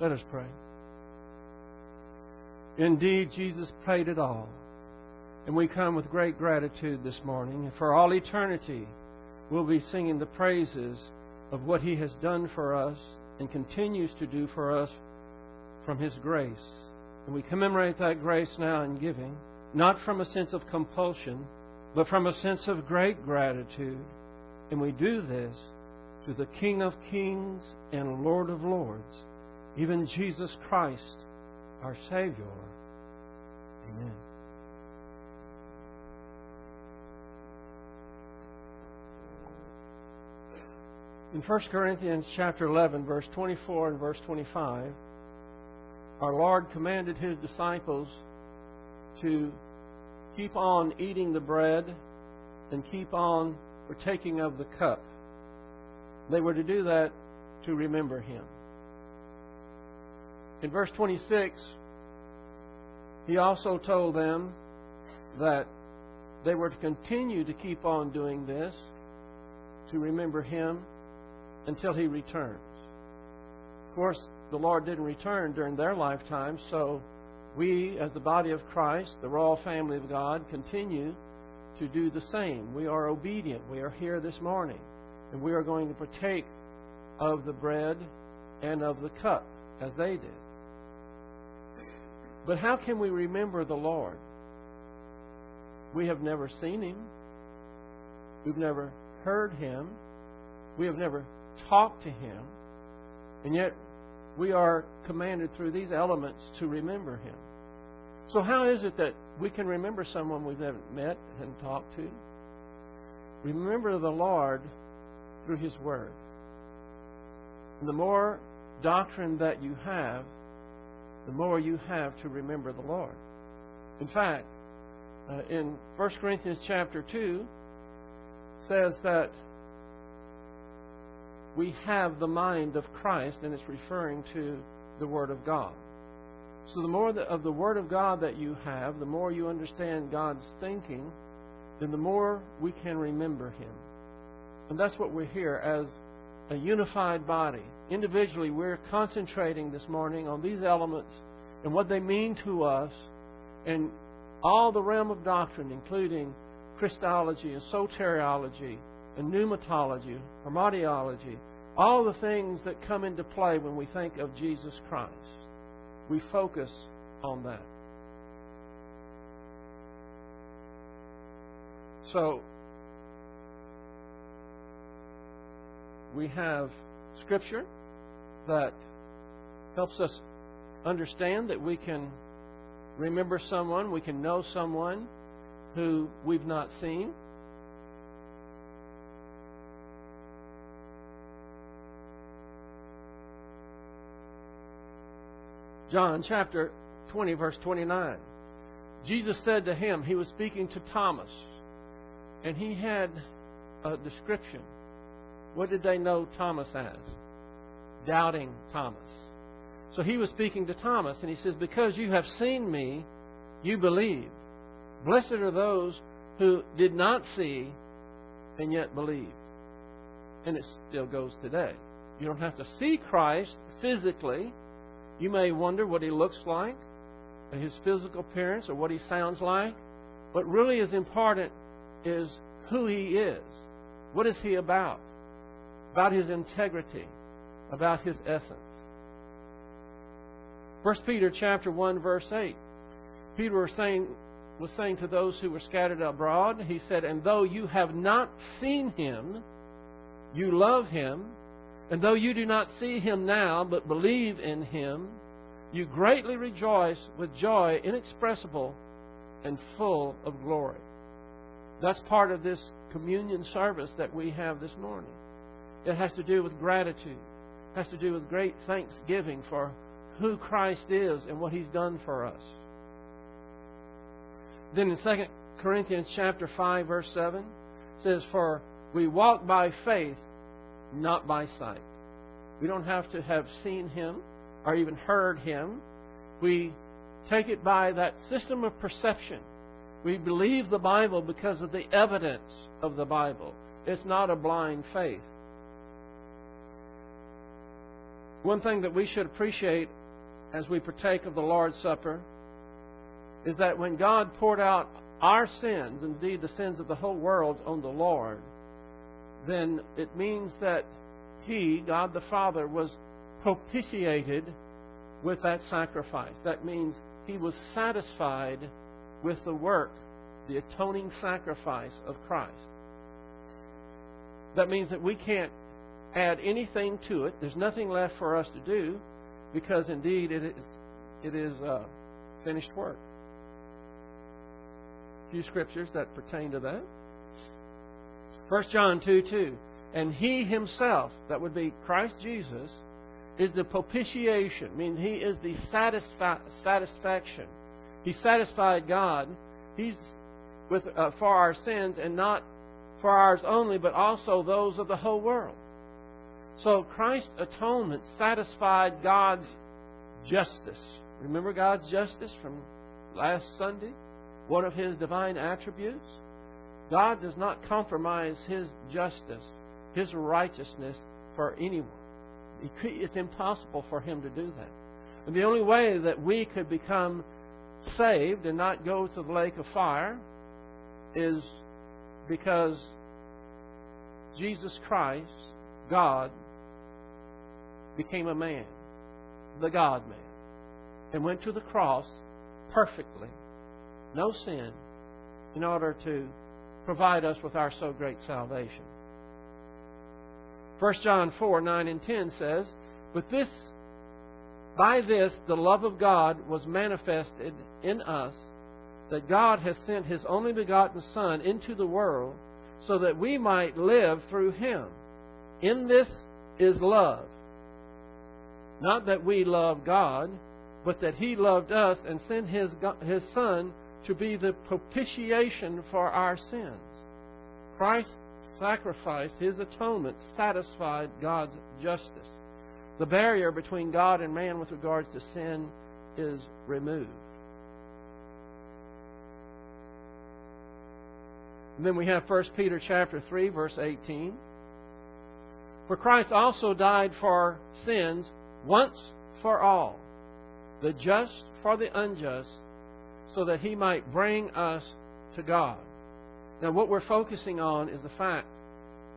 Let us pray. Indeed, Jesus paid it all. And we come with great gratitude this morning. And for all eternity, we'll be singing the praises of what He has done for us and continues to do for us from His grace. And we commemorate that grace now in giving, not from a sense of compulsion, but from a sense of great gratitude. And we do this to the King of Kings and Lord of Lords, even Jesus Christ, our Savior. Amen. In 1 Corinthians chapter 11, verse 24 and verse 25, our Lord commanded His disciples to keep on eating the bread and keep on partaking of the cup. They were to do that to remember Him. In verse 26, He also told them that they were to continue to keep on doing this to remember Him until He returns. Of course, the Lord didn't return during their lifetime, so we, as the body of Christ, the royal family of God, continue to do the same. We are obedient. We are here this morning, and we are going to partake of the bread and of the cup, as they did. But how can we remember the Lord? We have never seen Him. We've never heard Him. We have never talked to Him, and yet we are commanded through these elements to remember Him. So how is it that we can remember someone we've never met and talked to? Remember the Lord through His Word. And the more doctrine that you have, the more you have to remember the Lord. In fact, in 1 Corinthians chapter 2, it says that we have the mind of Christ, and it's referring to the Word of God. So the more of the Word of God that you have, the more you understand God's thinking, then the more we can remember Him. And that's what we're here as a unified body. Individually, we're concentrating this morning on these elements and what they mean to us and all the realm of doctrine, including Christology and soteriology, and pneumatology, hermeneutology, all the things that come into play when we think of Jesus Christ. We focus on that. So, we have Scripture that helps us understand that we can remember someone, we can know someone who we've not seen. John chapter 20, verse 29. Jesus said to him, He was speaking to Thomas, and he had a description. What did they know Thomas as? Doubting Thomas. So He was speaking to Thomas, and He says, because you have seen Me, you believed. Blessed are those who did not see and yet believed. And it still goes today. You don't have to see Christ physically. You may wonder what He looks like, His physical appearance, or what He sounds like. What really is important is who He is. What is He about? About His integrity, about His essence. 1 Peter chapter 1, verse 8. Peter was saying to those who were scattered abroad, he said, and though you have not seen Him, you love Him. And though you do not see Him now, but believe in Him, you greatly rejoice with joy inexpressible and full of glory. That's part of this communion service that we have this morning. It has to do with gratitude. It has to do with great thanksgiving for who Christ is and what He's done for us. Then in 2 Corinthians chapter 5, verse 7, it says, for we walk by faith, not by sight. We don't have to have seen Him or even heard Him. We take it by that system of perception. We believe the Bible because of the evidence of the Bible. It's not a blind faith. One thing that we should appreciate as we partake of the Lord's Supper is that when God poured out our sins, indeed the sins of the whole world, on the Lord, then it means that He, God the Father, was propitiated with that sacrifice. That means He was satisfied with the work, the atoning sacrifice of Christ. That means that we can't add anything to it. There's nothing left for us to do, because indeed it is finished work. A few scriptures that pertain to that. 1 John 2:2, and He Himself, that would be Christ Jesus, is the propitiation. I mean, He is the satisfaction. He satisfied God. He's for our sins, and not for ours only, but also those of the whole world. So Christ's atonement satisfied God's justice. Remember God's justice from last Sunday? One of His divine attributes? God does not compromise His justice, His righteousness for anyone. It's impossible for Him to do that. And the only way that we could become saved and not go to the lake of fire is because Jesus Christ, God, became a man, the God-man, and went to the cross perfectly, no sin, in order to provide us with our so great salvation. 1 John 4:9-10 says, By this the love of God was manifested in us, that God has sent His only begotten Son into the world so that we might live through Him. In this is love. Not that we love God, but that He loved us and sent His Son to be the propitiation for our sins. Christ's sacrifice, His atonement, satisfied God's justice. The barrier between God and man with regards to sin is removed. And then we have 1 Peter chapter 3, verse 18. For Christ also died for sins once for all, the just for the unjust, so that He might bring us to God. Now, what we're focusing on is the fact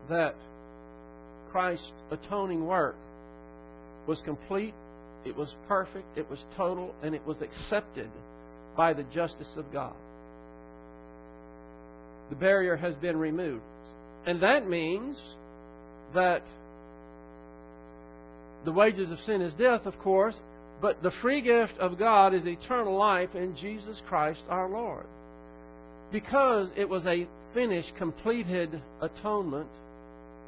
that Christ's atoning work was complete, it was perfect, it was total, and it was accepted by the justice of God. The barrier has been removed. And that means that the wages of sin is death, of course, but the free gift of God is eternal life in Jesus Christ our Lord. Because it was a finished, completed atonement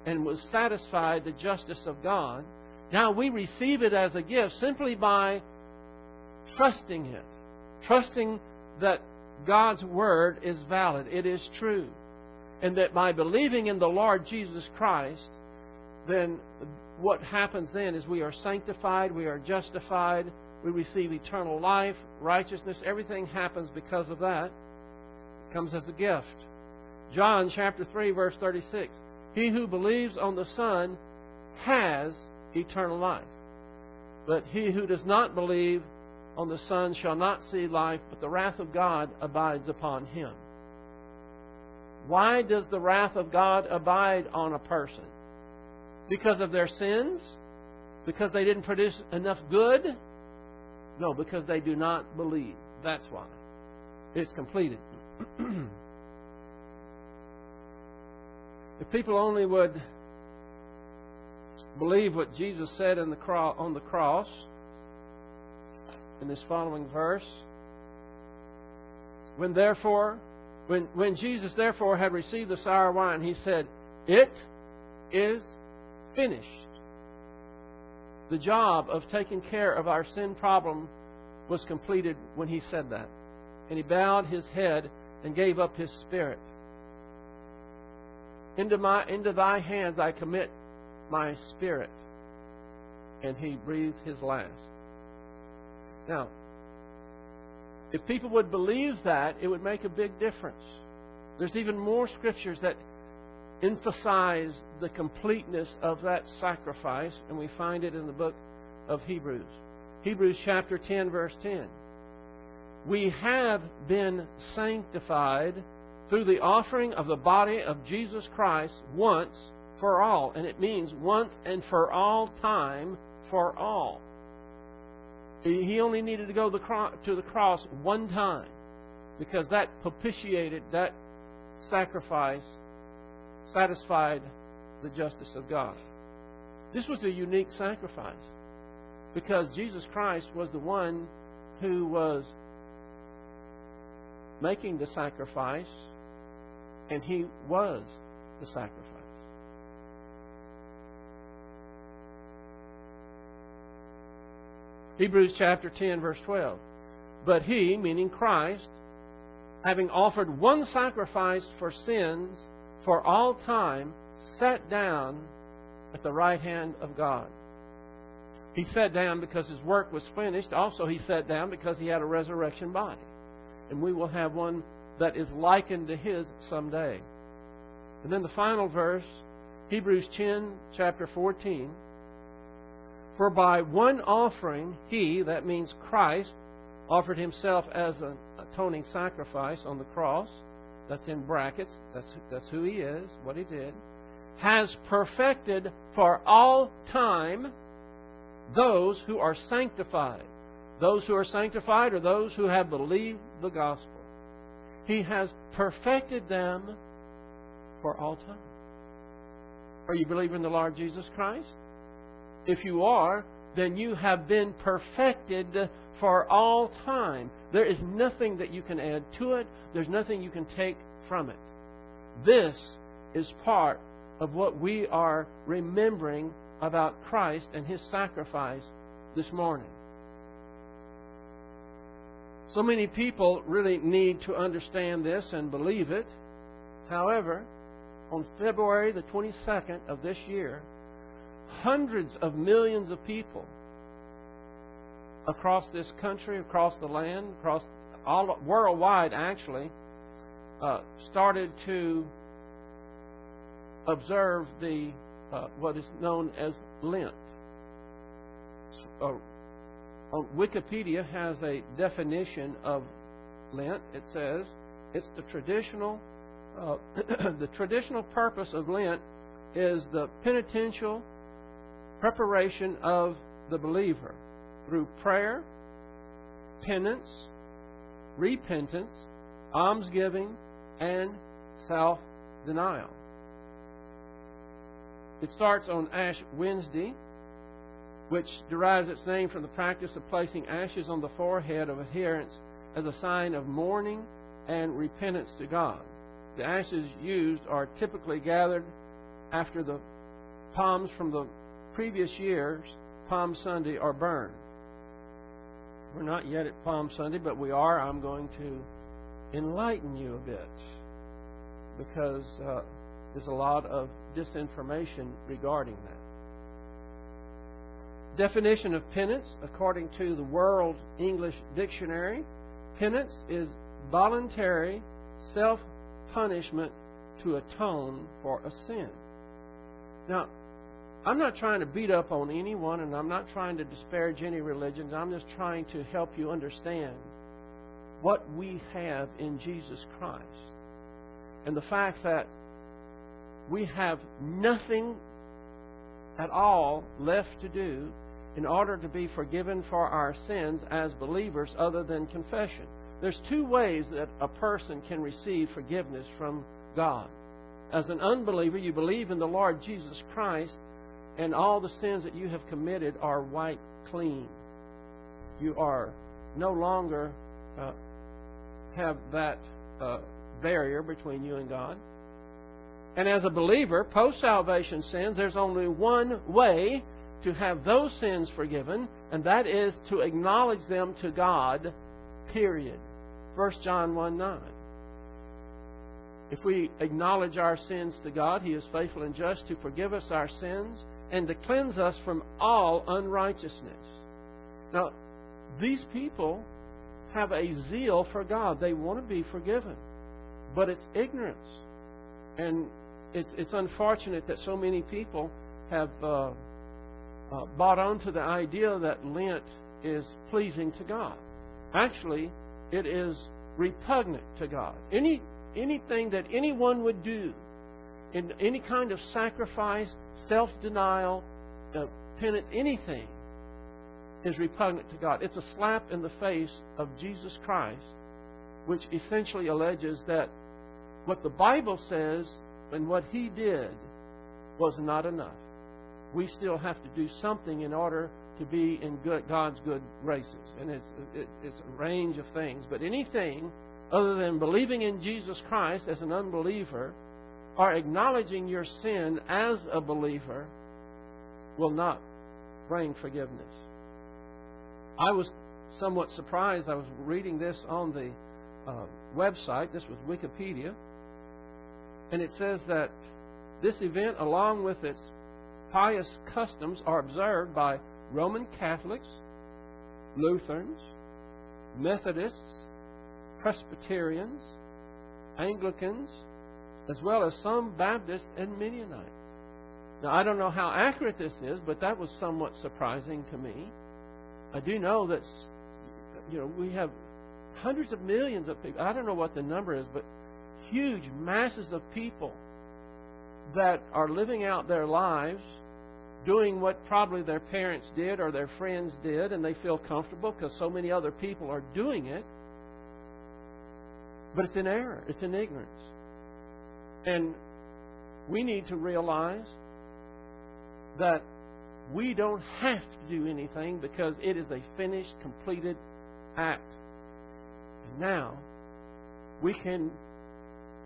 and was satisfied the justice of God, now we receive it as a gift simply by trusting it. Trusting that God's Word is valid. It is true. And that by believing in the Lord Jesus Christ, then what happens then is we are sanctified, we are justified, we receive eternal life, righteousness. Everything happens because of that. It comes as a gift. John chapter 3, verse 36. He who believes on the Son has eternal life. But he who does not believe on the Son shall not see life, but the wrath of God abides upon him. Why does the wrath of God abide on a person? Because of their sins? Because they didn't produce enough good? No, because they do not believe. That's why. It's completed. If people only would believe what Jesus said on the cross, in this following verse, when Jesus therefore had received the sour wine, He said, "It is finished." The job of taking care of our sin problem was completed when He said that. And He bowed His head and gave up His spirit. Into Thy hands I commit my spirit. And He breathed His last. Now, if people would believe that, it would make a big difference. There's even more scriptures that emphasize the completeness of that sacrifice, and we find it in the book of Hebrews. Hebrews chapter 10, verse 10. We have been sanctified through the offering of the body of Jesus Christ once for all. And it means once and for all time for all. He only needed to go to the cross one time, because that propitiated, that sacrifice satisfied the justice of God. This was a unique sacrifice, because Jesus Christ was the one who was making the sacrifice, and He was the sacrifice. Hebrews chapter 10, verse 12. But He, meaning Christ, having offered one sacrifice for sins for all time, sat down at the right hand of God. He sat down because His work was finished. Also, He sat down because He had a resurrection body. And we will have one that is likened to His someday. And then the final verse, Hebrews 10, chapter 14. For by one offering, He, that means Christ, offered Himself as an atoning sacrifice on the cross. That's in brackets. That's who He is, what He did. Has perfected for all time those who are sanctified. Those who are sanctified are those who have believed the gospel. He has perfected them for all time. Are you believing the Lord Jesus Christ? If you are, then you have been perfected for all time. There is nothing that you can add to it. There's nothing you can take from it. This is part of what we are remembering about Christ and His sacrifice this morning. So many people really need to understand this and believe it. However, on February the 22nd of this year, hundreds of millions of people across this country, across the land, across all worldwide, actually, started to observe the what is known as Lent. Wikipedia has a definition of Lent. It says it's the traditional the traditional purpose of Lent is the penitential preparation of the believer through prayer, penance, repentance, almsgiving, and self-denial. It starts on Ash Wednesday, which derives its name from the practice of placing ashes on the forehead of adherents as a sign of mourning and repentance to God. The ashes used are typically gathered after the palms from the previous year's Palm Sunday are burned. We're not yet at Palm Sunday, but we are. I'm going to enlighten you a bit, because there's a lot of disinformation regarding that. Definition of penance, according to the World English Dictionary, penance is voluntary self-punishment to atone for a sin. Now, I'm not trying to beat up on anyone, and I'm not trying to disparage any religions. I'm just trying to help you understand what we have in Jesus Christ, and the fact that we have nothing at all left to do in order to be forgiven for our sins as believers other than confession. There's two ways that a person can receive forgiveness from God. As an unbeliever, you believe in the Lord Jesus Christ, and all the sins that you have committed are wiped clean. You are no longer have that barrier between you and God. And as a believer, post-salvation sins, there's only one way to have those sins forgiven, and that is to acknowledge them to God, period. 1 John 1:9. If we acknowledge our sins to God, He is faithful and just to forgive us our sins and to cleanse us from all unrighteousness. Now, these people have a zeal for God. They want to be forgiven, but it's ignorance. And it's unfortunate that so many people have bought onto the idea that Lent is pleasing to God. Actually, it is repugnant to God. Anything that anyone would do in any kind of sacrifice, self-denial, penance, anything is repugnant to God. It's a slap in the face of Jesus Christ, which essentially alleges that what the Bible says and what He did was not enough. We still have to do something in order to be in God's good graces. And it's a range of things. But anything other than believing in Jesus Christ as an unbeliever or acknowledging your sin as a believer will not bring forgiveness. I was somewhat surprised. I was reading this on the website. This was Wikipedia. And it says that this event, along with its pious customs, are observed by Roman Catholics, Lutherans, Methodists, Presbyterians, Anglicans, as well as some Baptists and Mennonites. Now, I don't know how accurate this is, but that was somewhat surprising to me. I do know that, we have hundreds of millions of people. I don't know what the number is, but huge masses of people that are living out their lives doing what probably their parents did or their friends did, and they feel comfortable because so many other people are doing it. But it's in error. It's in ignorance. And we need to realize that we don't have to do anything because it is a finished, completed act. And now we can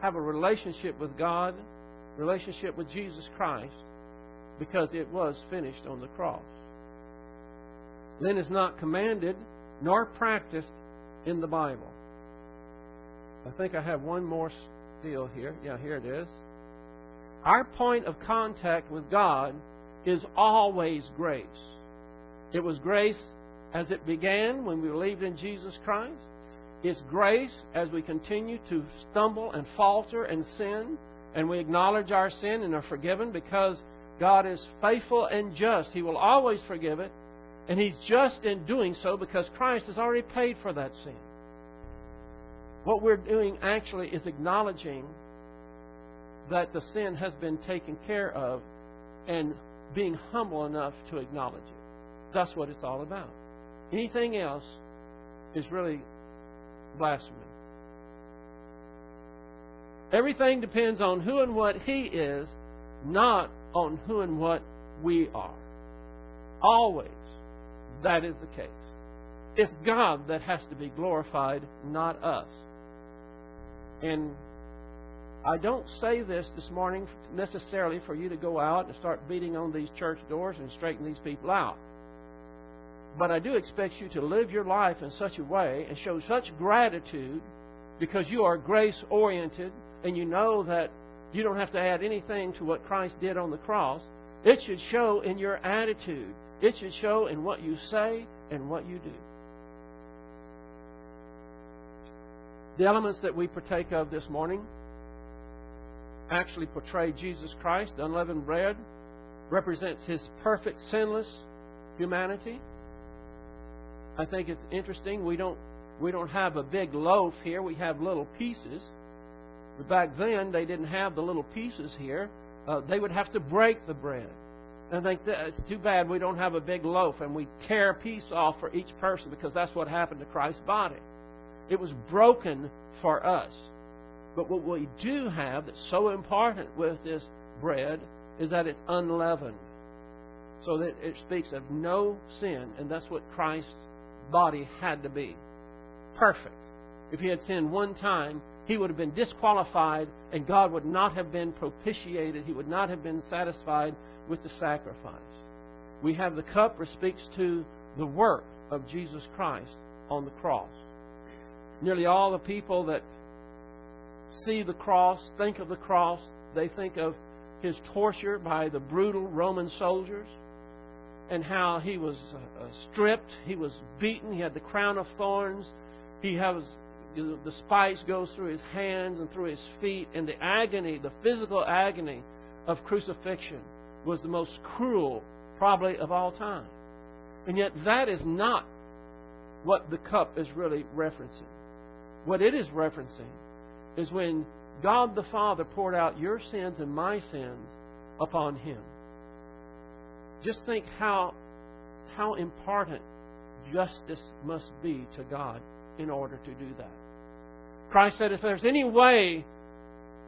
have a relationship with God, relationship with Jesus Christ, because it was finished on the cross. Lent is not commanded nor practiced in the Bible. I think I have one more still here. Yeah, here it is. Our point of contact with God is always grace. It was grace as it began when we believed in Jesus Christ. It's grace as we continue to stumble and falter and sin, and we acknowledge our sin and are forgiven because God is faithful and just. He will always forgive it, and He's just in doing so because Christ has already paid for that sin. What we're doing actually is acknowledging that the sin has been taken care of and being humble enough to acknowledge it. That's what it's all about. Anything else is really blasphemy. Everything depends on who and what He is, not on who and what we are. Always, that is the case. It's God that has to be glorified, not us. And I don't say this morning necessarily for you to go out and start beating on these church doors and straighten these people out. But I do expect you to live your life in such a way and show such gratitude because you are grace-oriented and you know that you don't have to add anything to what Christ did on the cross. It should show in your attitude. It should show in what you say and what you do. The elements that we partake of this morning actually portray Jesus Christ. The unleavened bread represents His perfect, sinless humanity. I think it's interesting. We don't have a big loaf here. We have little pieces. But back then, they didn't have the little pieces here. They would have to break the bread. And I think it's too bad we don't have a big loaf and we tear a piece off for each person because that's what happened to Christ's body. It was broken for us. But what we do have that's so important with this bread is that it's unleavened. So that it speaks of no sin, and that's what Christ's body had to be. Perfect. If He had sinned one time, He would have been disqualified and God would not have been propitiated. He would not have been satisfied with the sacrifice. We have the cup which speaks to the work of Jesus Christ on the cross. Nearly all the people that see the cross, think of the cross, they think of His torture by the brutal Roman soldiers and how He was stripped, He was beaten, He had the crown of thorns, the spikes goes through His hands and through His feet, and the agony, the physical agony of crucifixion was the most cruel probably of all time. And yet that is not what the cup is really referencing. What it is referencing is when God the Father poured out your sins and my sins upon Him. Just think how important justice must be to God in order to do that. Christ said, if there's any way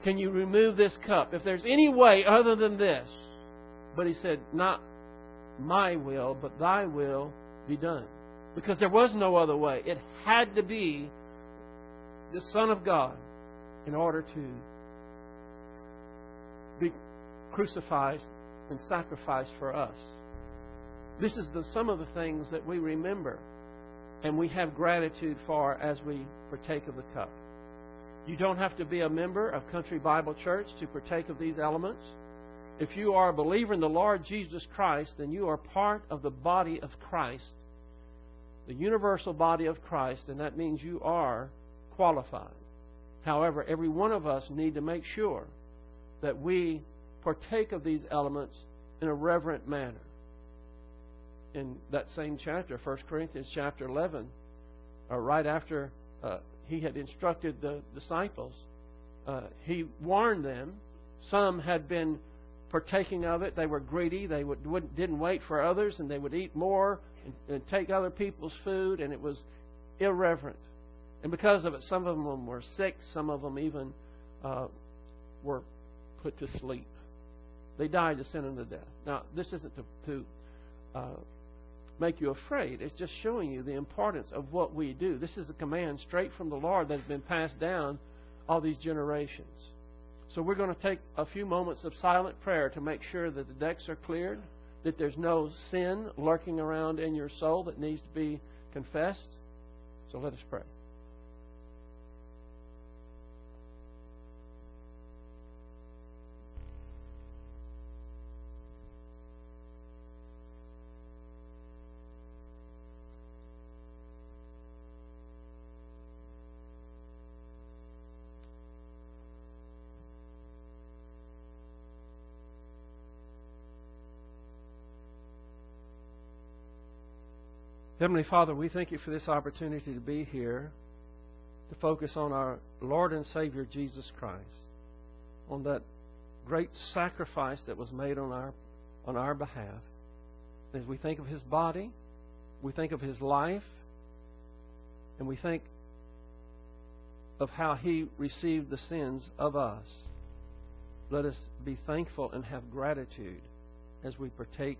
can you remove this cup, if there's any way other than this, but He said, not my will, but Thy will be done. Because there was no other way. It had to be the Son of God in order to be crucified and sacrificed for us. This is some of the things that we remember and we have gratitude for as we partake of the cup. You don't have to be a member of Country Bible Church to partake of these elements. If you are a believer in the Lord Jesus Christ, then you are part of the body of Christ, the universal body of Christ, and that means you are qualified. However, every one of us need to make sure that we partake of these elements in a reverent manner. In that same chapter, 1 Corinthians chapter 11, right after he had instructed the disciples, he warned them. Some had been partaking of it. They were greedy. They didn't wait for others, and they would eat more and take other people's food, and it was irreverent. And because of it, some of them were sick. Some of them even were put to sleep. They died the sin unto death. Now, this isn't to make you afraid. It's just showing you the importance of what we do. This is a command straight from the Lord that's been passed down all these generations. So we're going to take a few moments of silent prayer to make sure that the decks are cleared, that there's no sin lurking around in your soul that needs to be confessed. So let us pray. Heavenly Father, we thank You for this opportunity to be here to focus on our Lord and Savior Jesus Christ, on that great sacrifice that was made on our behalf. As we think of His body, we think of His life, and we think of how He received the sins of us. Let us be thankful and have gratitude as we partake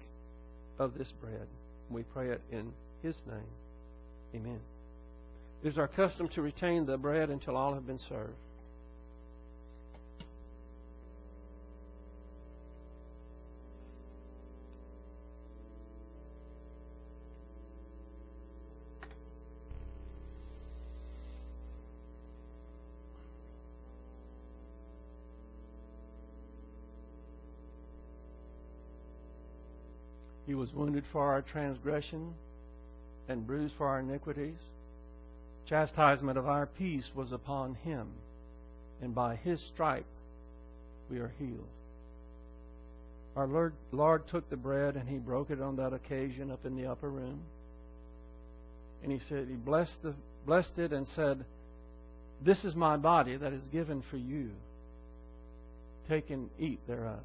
of this bread. We pray it in His name. Amen. It is our custom to retain the bread until all have been served. He was wounded for our transgression and bruised for our iniquities. Chastisement of our peace was upon Him, and by His stripe we are healed. Our Lord took the bread, and He broke it on that occasion up in the upper room. And He blessed it and said, "This is my body that is given for you. Take and eat thereof."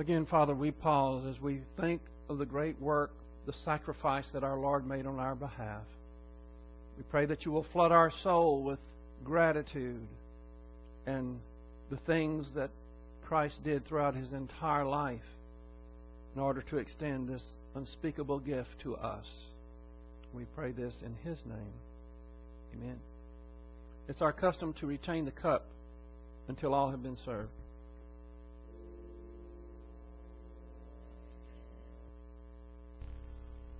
Again, Father, we pause as we think of the great work, the sacrifice that our Lord made on our behalf. We pray that You will flood our soul with gratitude and the things that Christ did throughout His entire life in order to extend this unspeakable gift to us. We pray this in His name. Amen. It's our custom to retain the cup until all have been served.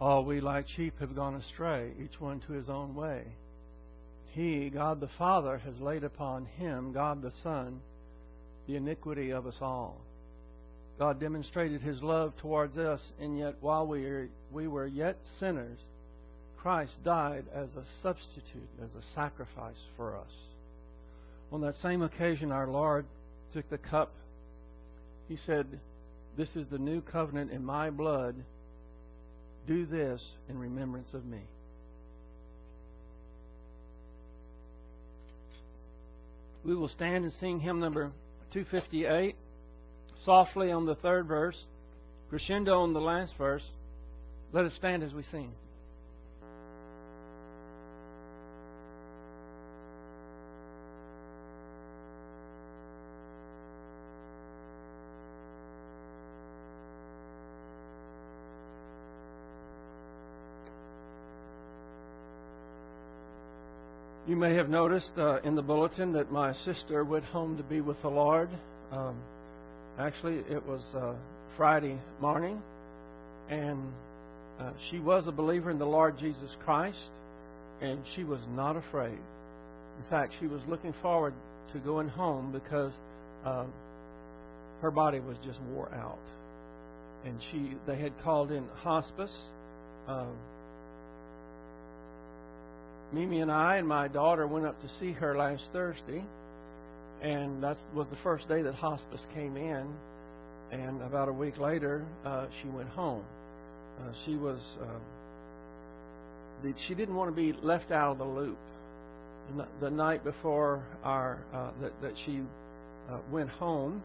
All we like sheep have gone astray, each one to his own way. He, God the Father, has laid upon Him, God the Son, the iniquity of us all. God demonstrated His love towards us, and yet while we were yet sinners, Christ died as a substitute, as a sacrifice for us. On that same occasion, our Lord took the cup. He said, "This is the new covenant in my blood. Do this in remembrance of me." We will stand and sing hymn number 258, softly on the third verse, crescendo on the last verse. Let us stand as we sing. You may have noticed in the bulletin that my sister went home to be with the Lord. Actually, it was Friday morning, and she was a believer in the Lord Jesus Christ, and she was not afraid. In fact, she was looking forward to going home because her body was just wore out, and they had called in hospice. Mimi and I and my daughter went up to see her last Thursday, and that was the first day that hospice came in, and about a week later, she went home. She didn't want to be left out of the loop. The night before she went home,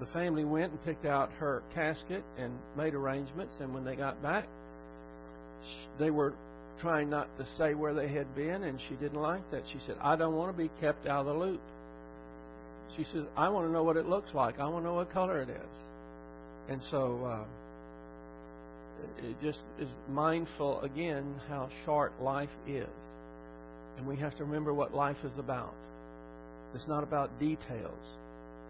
the family went and picked out her casket and made arrangements, and when they got back, they were trying not to say where they had been, and she didn't like that. She said, "I don't want to be kept out of the loop." She says, "I want to know what it looks like. I want to know what color it is." And so it just is mindful, again, how short life is. And we have to remember what life is about. It's not about details.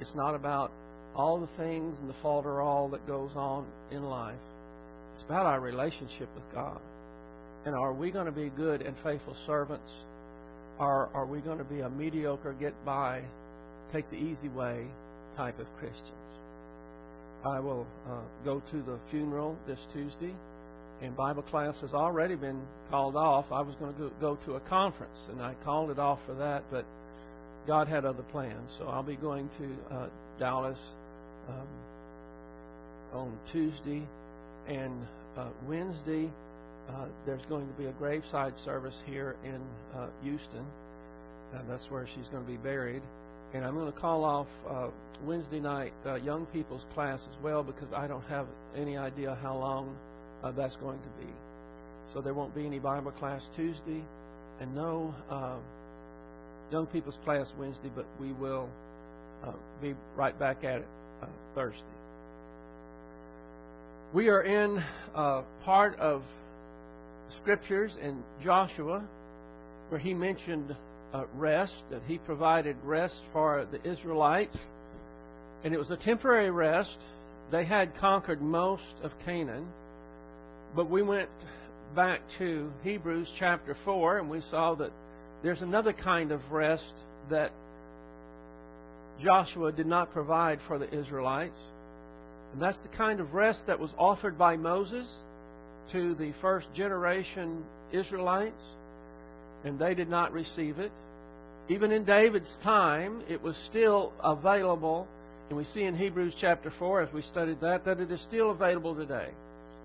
It's not about all the things and the folderol that goes on in life. It's about our relationship with God. And are we going to be good and faithful servants? Or are we going to be a mediocre, get-by, take-the-easy-way type of Christians? I will go to the funeral this Tuesday, and Bible class has already been called off. I was going to go to a conference, and I called it off for that, but God had other plans. So I'll be going to Dallas on Tuesday, and Wednesday, there's going to be a graveside service here in Houston, and that's where she's going to be buried. And I'm going to call off Wednesday night young people's class as well, because I don't have any idea how long that's going to be. So there won't be any Bible class Tuesday, and no young people's class Wednesday, but we will be right back at it Thursday. We are in part of Scriptures in Joshua where he mentioned rest, that he provided rest for the Israelites, and it was a temporary rest. They had conquered most of Canaan, but we went back to Hebrews chapter 4 and we saw that there's another kind of rest that Joshua did not provide for the Israelites, and that's the kind of rest that was offered by Moses to the first generation Israelites, and they did not receive it. Even in David's time, it was still available, and we see in Hebrews chapter 4, as we studied that it is still available today.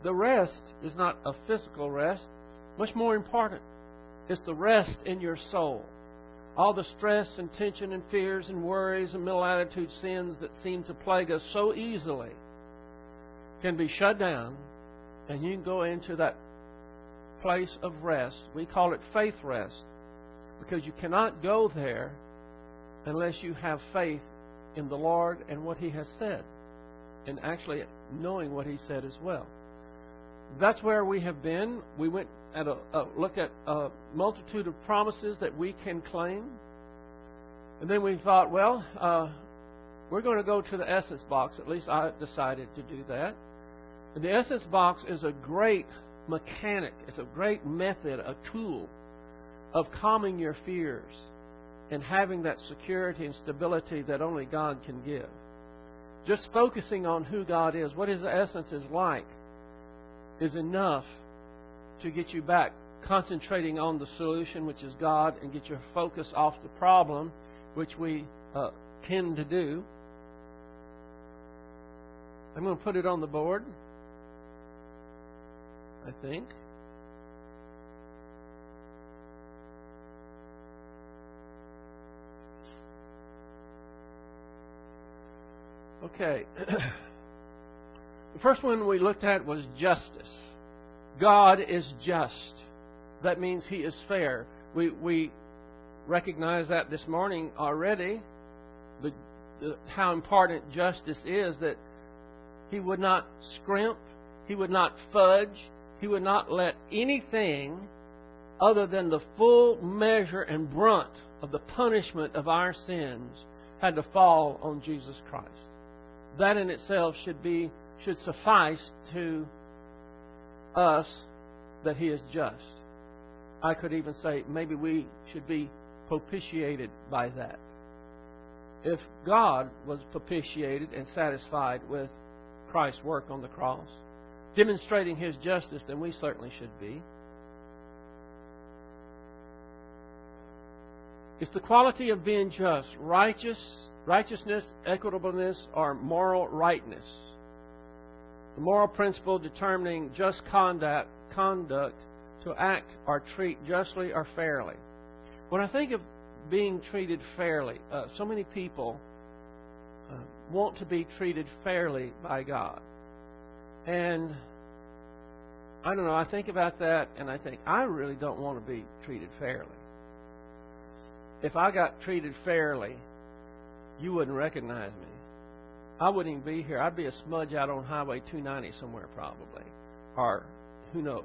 The rest is not a physical rest. Much more important, it's the rest in your soul. All the stress and tension and fears and worries and mental attitude sins that seem to plague us so easily can be shut down, and you can go into that place of rest. We call it faith rest, because you cannot go there unless you have faith in the Lord and what He has said, and actually knowing what He said as well. That's where we have been. We went at looked at a multitude of promises that we can claim, and then we thought, well, we're going to go to the essence box. At least I decided to do that. The essence box is a great mechanic. It's a great method, a tool of calming your fears and having that security and stability that only God can give. Just focusing on who God is, what His essence is like, is enough to get you back concentrating on the solution, which is God, and get your focus off the problem, which we tend to do. I'm going to put it on the board, I think. Okay. The first one we looked at was justice. God is just. That means He is fair. We recognize that this morning already, how important justice is, that He would not scrimp, He would not fudge, He would not let anything other than the full measure and brunt of the punishment of our sins had to fall on Jesus Christ. That in itself should suffice to us that He is just. I could even say maybe we should be propitiated by that. If God was propitiated and satisfied with Christ's work on the cross, demonstrating His justice, then we certainly should be. It's the quality of being just, righteousness, equitableness, or moral rightness. The moral principle determining just conduct to act or treat justly or fairly. When I think of being treated fairly, so many people want to be treated fairly by God. And I don't know, I think about that and I think, I really don't want to be treated fairly. If I got treated fairly, you wouldn't recognize me. I wouldn't even be here. I'd be a smudge out on Highway 290 somewhere probably. Or who knows.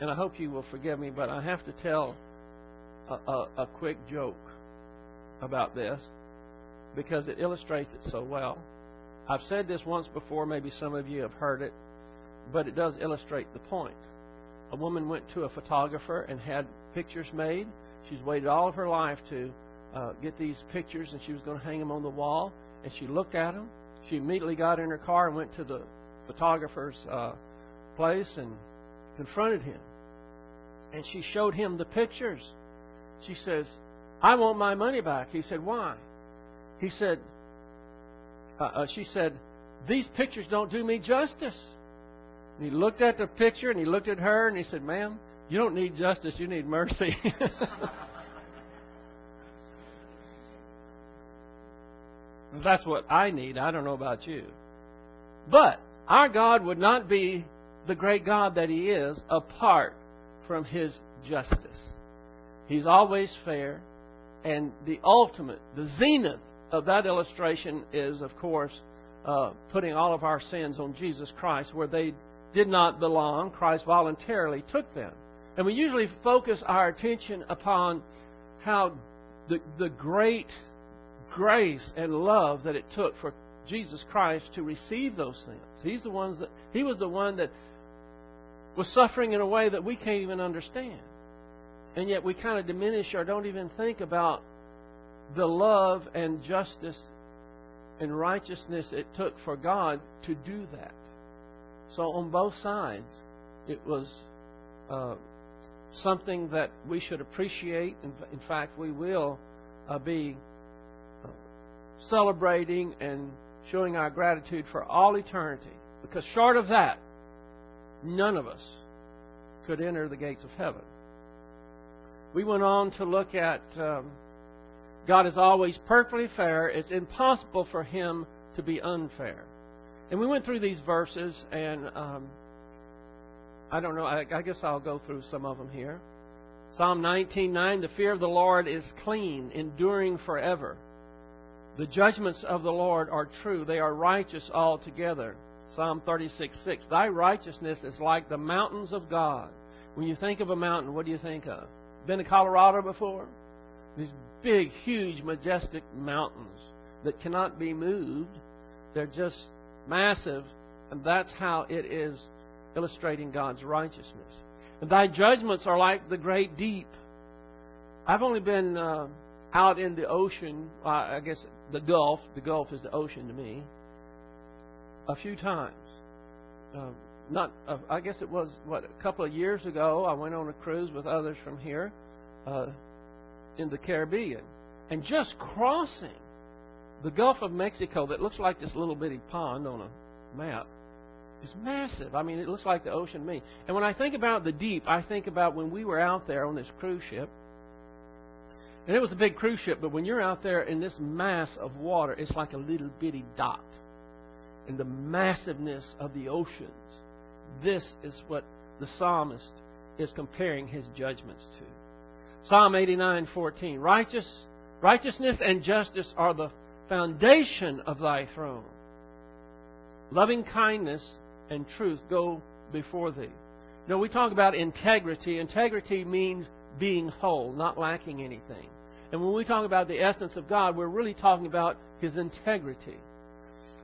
And I hope you will forgive me, but I have to tell a quick joke about this because it illustrates it so well. I've said this once before, maybe some of you have heard it, but it does illustrate the point. A woman went to a photographer and had pictures made. She's waited all of her life to get these pictures, and she was going to hang them on the wall. And she looked at them. She immediately got in her car and went to the photographer's place and confronted him. And she showed him the pictures. She says, "I want my money back." He said, "Why?" He said, she said, "These pictures don't do me justice." And he looked at the picture and he looked at her and he said, "Ma'am, you don't need justice, you need mercy." That's what I need. I don't know about you. But our God would not be the great God that He is apart from His justice. He's always fair. And the ultimate, the zenith of that illustration is, of course, putting all of our sins on Jesus Christ where they did not belong. Christ voluntarily took them. And we usually focus our attention upon how the great grace and love that it took for Jesus Christ to receive those sins. He was the one that was suffering in a way that we can't even understand. And yet we kind of diminish or don't even think about the love and justice and righteousness it took for God to do that. So on both sides, it was something that we should appreciate. In fact, we will be celebrating and showing our gratitude for all eternity. Because short of that, none of us could enter the gates of heaven. We went on to look at God is always perfectly fair. It's impossible for Him to be unfair. And we went through these verses, and I don't know, I guess I'll go through some of them here. Psalm 19:9, the fear of the Lord is clean, enduring forever. The judgments of the Lord are true. They are righteous altogether. Psalm 36:6. Thy righteousness is like the mountains of God. When you think of a mountain, what do you think of? Been to Colorado before? These big, huge, majestic mountains that cannot be moved. They're just massive. And that's how it is illustrating God's righteousness. And thy judgments are like the great deep. I've only been out in the ocean, I guess the Gulf is the ocean to me, a few times. I guess it was, a couple of years ago, I went on a cruise with others from here in the Caribbean. And just crossing the Gulf of Mexico that looks like this little bitty pond on a map is massive. I mean, it looks like the ocean to me. And when I think about the deep, I think about when we were out there on this cruise ship. And it was a big cruise ship, but when you're out there in this mass of water, it's like a little bitty dot. And the massiveness of the oceans, this is what the psalmist is comparing his judgments to. Psalm 89:14, righteousness and justice are the foundation of thy throne. Loving kindness and truth go before thee. Now, we talk about integrity. Integrity means being whole, not lacking anything. And when we talk about the essence of God, we're really talking about His integrity.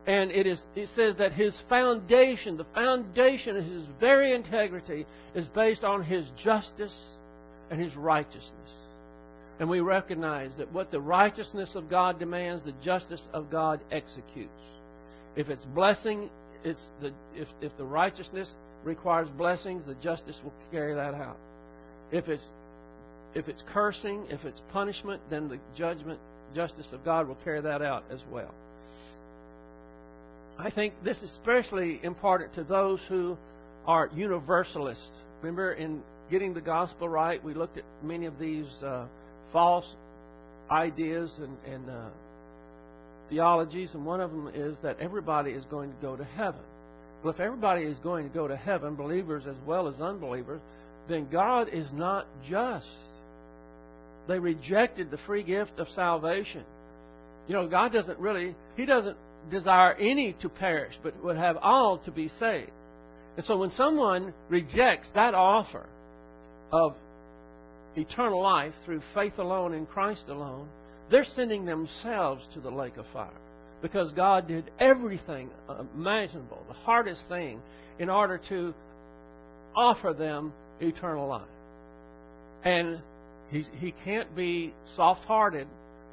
And it says that His foundation, the foundation of His very integrity, is based on His justice and His righteousness. And we recognize that what the righteousness of God demands, the justice of God executes. If it's blessing, if the righteousness requires blessings, the justice will carry that out. If it's cursing, if it's punishment, then the justice of God will carry that out as well. I think this is especially important to those who are universalists. Remember, in getting the gospel right, we looked at many of these false ideas and theologies, and one of them is that everybody is going to go to heaven. Well, if everybody is going to go to heaven, believers as well as unbelievers, then God is not just. They rejected the free gift of salvation. You know, God doesn't really, He doesn't desire any to perish, but would have all to be saved. And so when someone rejects that offer of eternal life through faith alone in Christ alone, they're sending themselves to the lake of fire, because God did everything imaginable, the hardest thing, in order to offer them eternal life. And He can't be soft-hearted.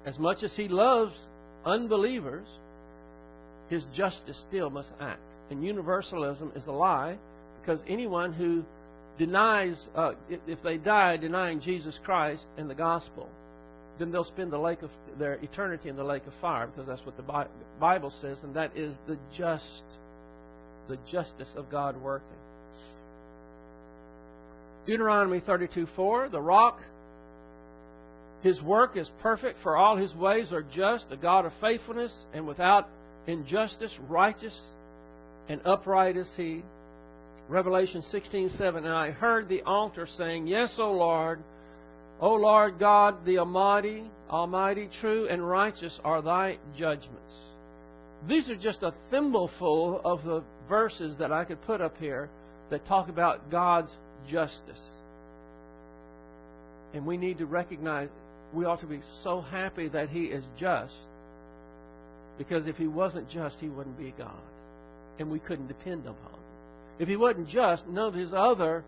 As much as He loves unbelievers, His justice still must act. And universalism is a lie, because anyone who denies, if they die denying Jesus Christ and the gospel, then they'll spend the lake of their eternity in the lake of fire, because that's what the Bible says, and that is the justice of God working. Deuteronomy 32:4, the rock, His work is perfect, for all His ways are just, the God of faithfulness, and without injustice, righteous and upright is He. Revelation 16:7, and I heard the altar saying, Yes, O Lord God, the Almighty, true and righteous are Thy judgments. These are just a thimbleful of the verses that I could put up here that talk about God's justice. And we need to recognize we ought to be so happy that He is just, because if He wasn't just, He wouldn't be God, and we couldn't depend upon Him. If He wasn't just, none of His other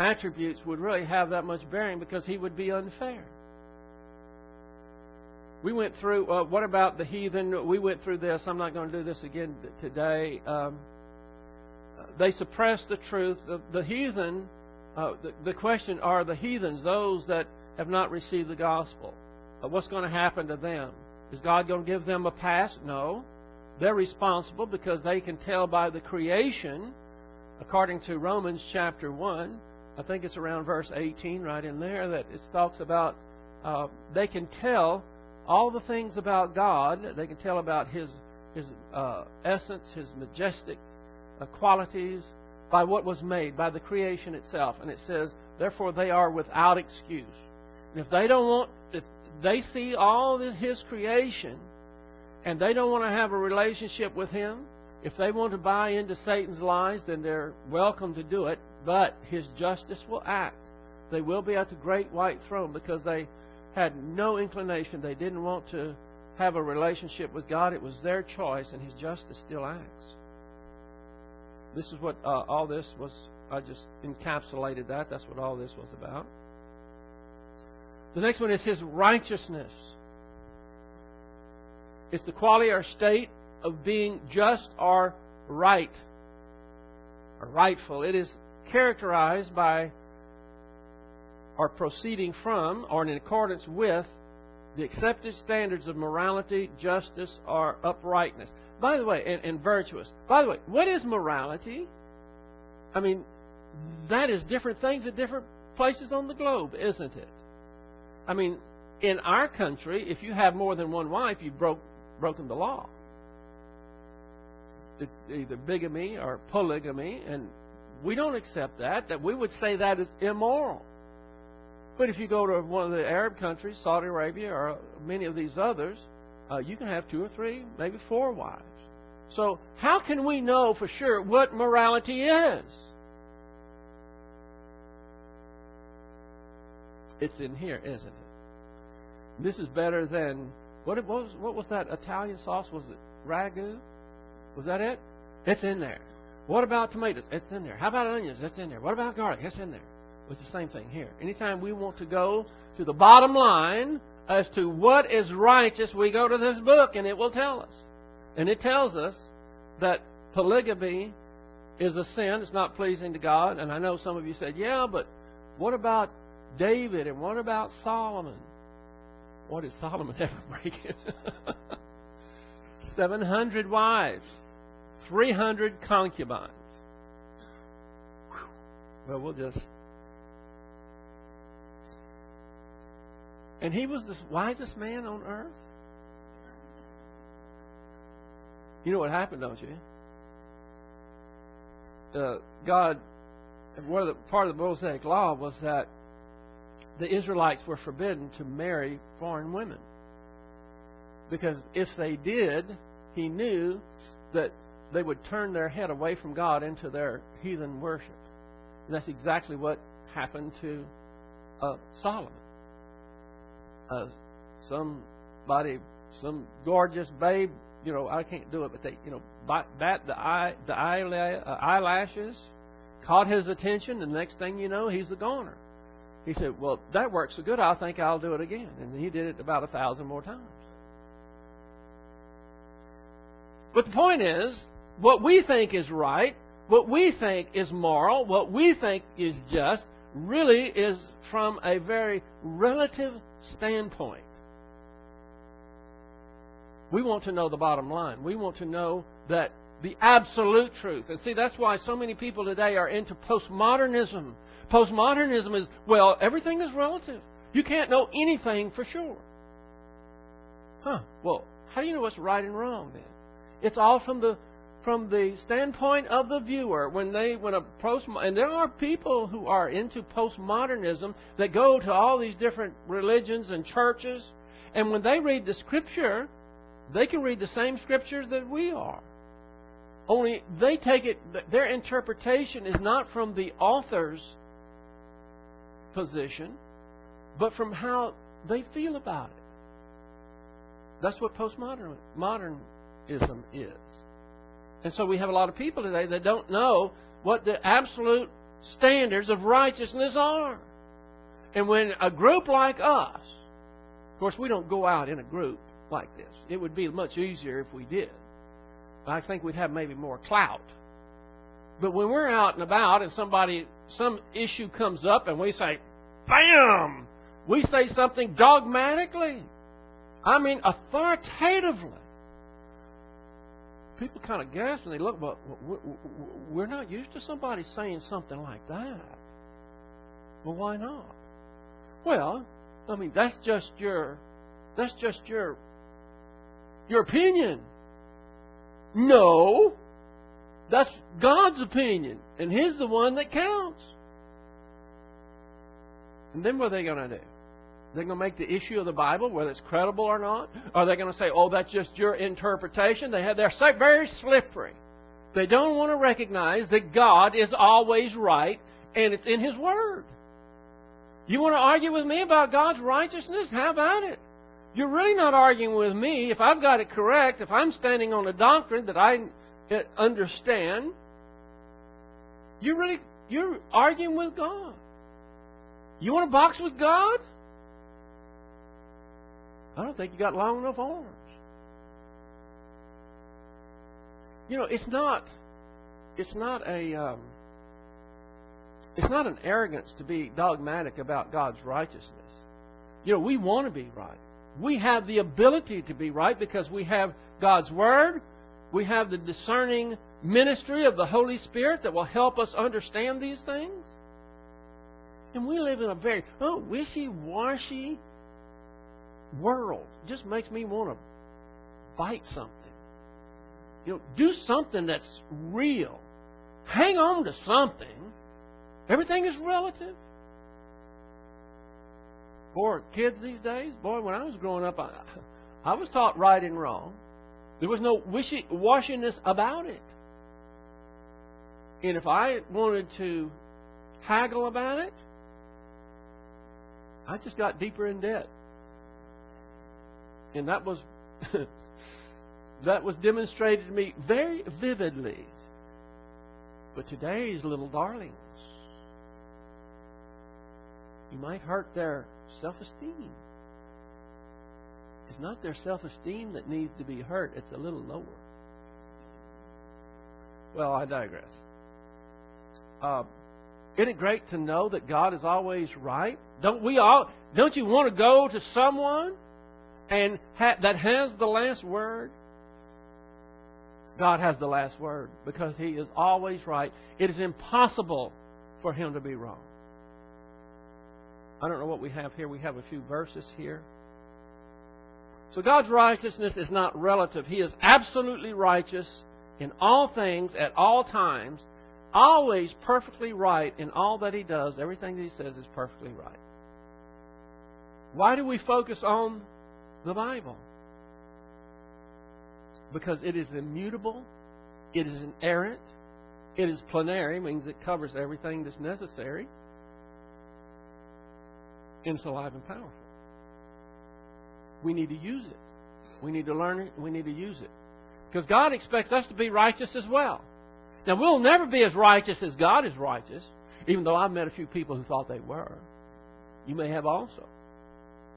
attributes would really have that much bearing, because He would be unfair. We went through, what about the heathen? We went through this. I'm not going to do this again today. They suppress the truth. The heathen, the question, are the heathens those that have not received the gospel? What's going to happen to them? Is God going to give them a pass? No. They're responsible, because they can tell by the creation, according to Romans chapter 1, I think it's around verse 18 right in there, that it talks about they can tell all the things about God. They can tell about His essence, His majestic qualities, by what was made, by the creation itself. And it says, therefore they are without excuse. And if they see all His creation and they don't want to have a relationship with Him, if they want to buy into Satan's lies, then they're welcome to do it, but His justice will act. They will be at the great white throne, because they had no inclination. They didn't want to have a relationship with God. It was their choice, and His justice still acts. This is what all this was. I just encapsulated that. That's what all this was about. The next one is His righteousness. It's the quality or state of being just or right. or rightful. It is characterized by or proceeding from or in accordance with the accepted standards of morality, justice, or uprightness. By the way, and virtuous. By the way, what is morality? I mean, that is different things at different places on the globe, isn't it? I mean, in our country, if you have more than one wife, you've broken the law. It's either bigamy or polygamy, and we don't accept that we would say that is immoral. But if you go to one of the Arab countries, Saudi Arabia or many of these others, you can have 2 or 3, maybe 4 wives. So how can we know for sure what morality is? It's in here, isn't it? This is better than what was that Italian sauce? Was it ragu? Was that it? It's in there. What about tomatoes? It's in there. How about onions? It's in there. What about garlic? It's in there. It's the same thing here. Anytime we want to go to the bottom line as to what is righteous, we go to this book and it will tell us. And it tells us that polygamy is a sin. It's not pleasing to God. And I know some of you said, yeah, but what about David and what about Solomon? What did Solomon ever break it? 700 wives, 300 concubines. Well, we'll just... And he was the wisest man on earth. You know what happened, don't you? God, part of the Mosaic Law was that the Israelites were forbidden to marry foreign women. Because if they did, he knew that they would turn their head away from God into their heathen worship. And that's exactly what happened to Solomon. Some gorgeous babe, you know, I can't do it, but they, you know, bat the eyelashes, caught his attention, and the next thing you know, he's the goner. He said, well, that worked so good, I think I'll do it again. And he did it about 1,000 more times. But the point is, what we think is right, what we think is moral, what we think is just, really is from a very relative standpoint. We want to know the bottom line. We want to know that the absolute truth. And see, that's why so many people today are into postmodernism. Postmodernism is, well, everything is relative. You can't know anything for sure. Well, how do you know what's right and wrong then? It's all from the standpoint of the viewer. And there are people who are into postmodernism that go to all these different religions and churches, and when they read the Scripture, they can read the same Scripture that we are. Only they take it, their interpretation is not from the author's position, but from how they feel about it. That's what postmodernism is. And so we have a lot of people today that don't know what the absolute standards of righteousness are. And when a group like us, of course, we don't go out in a group like this. It would be much easier if we did. I think we'd have maybe more clout. But when we're out and about and some issue comes up and we say, bam! We say something dogmatically. I mean, authoritatively. People kind of gasp and they look, but we're not used to somebody saying something like that. Well, why not? Well, I mean, that's just your opinion. No, that's God's opinion, and He's the one that counts. And then what are they going to do? They're going to make the issue of the Bible, whether it's credible or not. Are they going to say, oh, that's just your interpretation? They're very slippery. They don't want to recognize that God is always right, and it's in His Word. You want to argue with me about God's righteousness? How about it? You're really not arguing with me. If I've got it correct, if I'm standing on a doctrine that I understand, you're arguing with God. You want to box with God? I don't think you got long enough arms. You know, it's not it's not an arrogance to be dogmatic about God's righteousness. You know, we want to be right. We have the ability to be right because we have God's Word. We have the discerning ministry of the Holy Spirit that will help us understand these things. And we live in a very wishy-washy world. It just makes me want to bite something. You know, do something that's real. Hang on to something. Everything is relative. Boy, kids these days, when I was growing up, I was taught right and wrong. There was no wishy-washiness about it. And if I wanted to haggle about it, I just got deeper in debt. And that was that was demonstrated to me very vividly. But today's little darlings, you might hurt their self-esteem. It's not their self-esteem that needs to be hurt. It's a little lower. Well, I digress. Isn't it great to know that God is always right? Don't you want to go to someone and that has the last word? God has the last word because He is always right. It is impossible for Him to be wrong. I don't know what we have here. We have a few verses here. So God's righteousness is not relative. He is absolutely righteous in all things, at all times, always perfectly right in all that He does. Everything that He says is perfectly right. Why do we focus on the Bible? Because it is immutable, it is inerrant, it is plenary, means it covers everything that's necessary. It's alive and powerful. We need to use it. We need to learn it. We need to use it. Because God expects us to be righteous as well. Now, we'll never be as righteous as God is righteous, even though I've met a few people who thought they were. You may have also.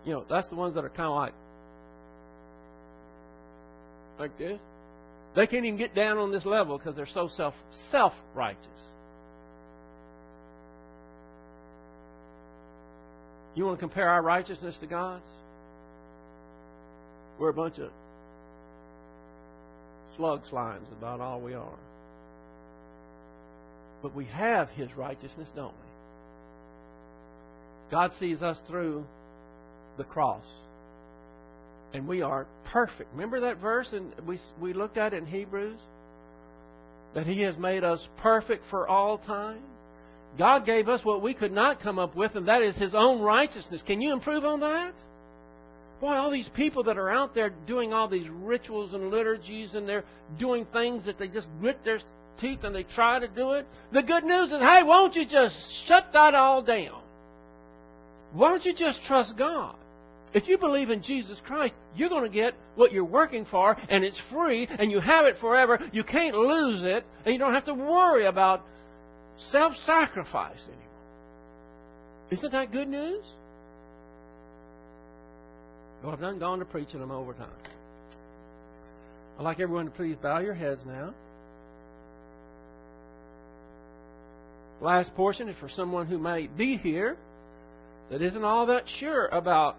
You know, that's the ones that are kind of like this. They can't even get down on this level because they're so self-righteous. You want to compare our righteousness to God's? We're a bunch of slug slimes, about all we are. But we have His righteousness, don't we? God sees us through the cross. And we are perfect. Remember that verse and we looked at in Hebrews? That He has made us perfect for all time. God gave us what we could not come up with, and that is His own righteousness. Can you improve on that? Boy, all these people that are out there doing all these rituals and liturgies, and they're doing things that they just grit their teeth and they try to do it. The good news is, hey, won't you just shut that all down? Why don't you just trust God? If you believe in Jesus Christ, you're going to get what you're working for, and it's free, and you have it forever. You can't lose it, and you don't have to worry about self-sacrifice anymore. Isn't that good news? Well, I've done gone to preaching them over time. I'd like everyone to please bow your heads now. Last portion is for someone who may be here that isn't all that sure about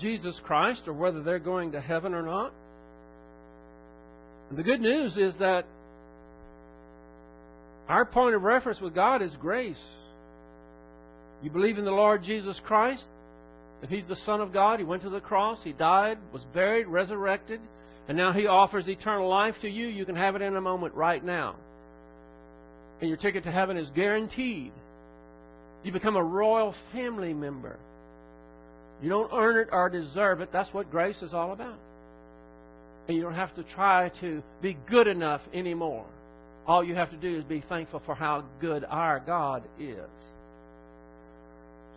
Jesus Christ or whether they're going to heaven or not. And the good news is that our point of reference with God is grace. You believe in the Lord Jesus Christ, that He's the Son of God. He went to the cross. He died, was buried, resurrected, and now He offers eternal life to you. You can have it in a moment right now. And your ticket to heaven is guaranteed. You become a royal family member. You don't earn it or deserve it. That's what grace is all about. And you don't have to try to be good enough anymore. All you have to do is be thankful for how good our God is.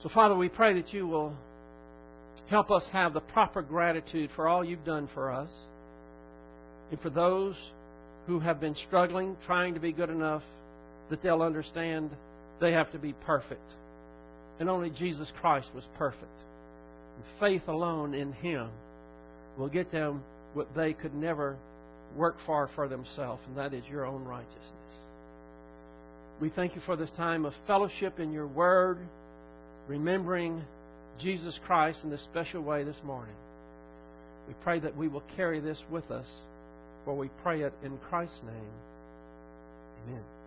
So, Father, we pray that You will help us have the proper gratitude for all You've done for us and for those who have been struggling, trying to be good enough, that they'll understand they have to be perfect. And only Jesus Christ was perfect. And faith alone in Him will get them what they could never work for themselves, and that is Your own righteousness. We thank you for this time of fellowship in your word, remembering Jesus Christ in this special way this morning. We pray that we will carry this with us, for we pray it in Christ's name. Amen.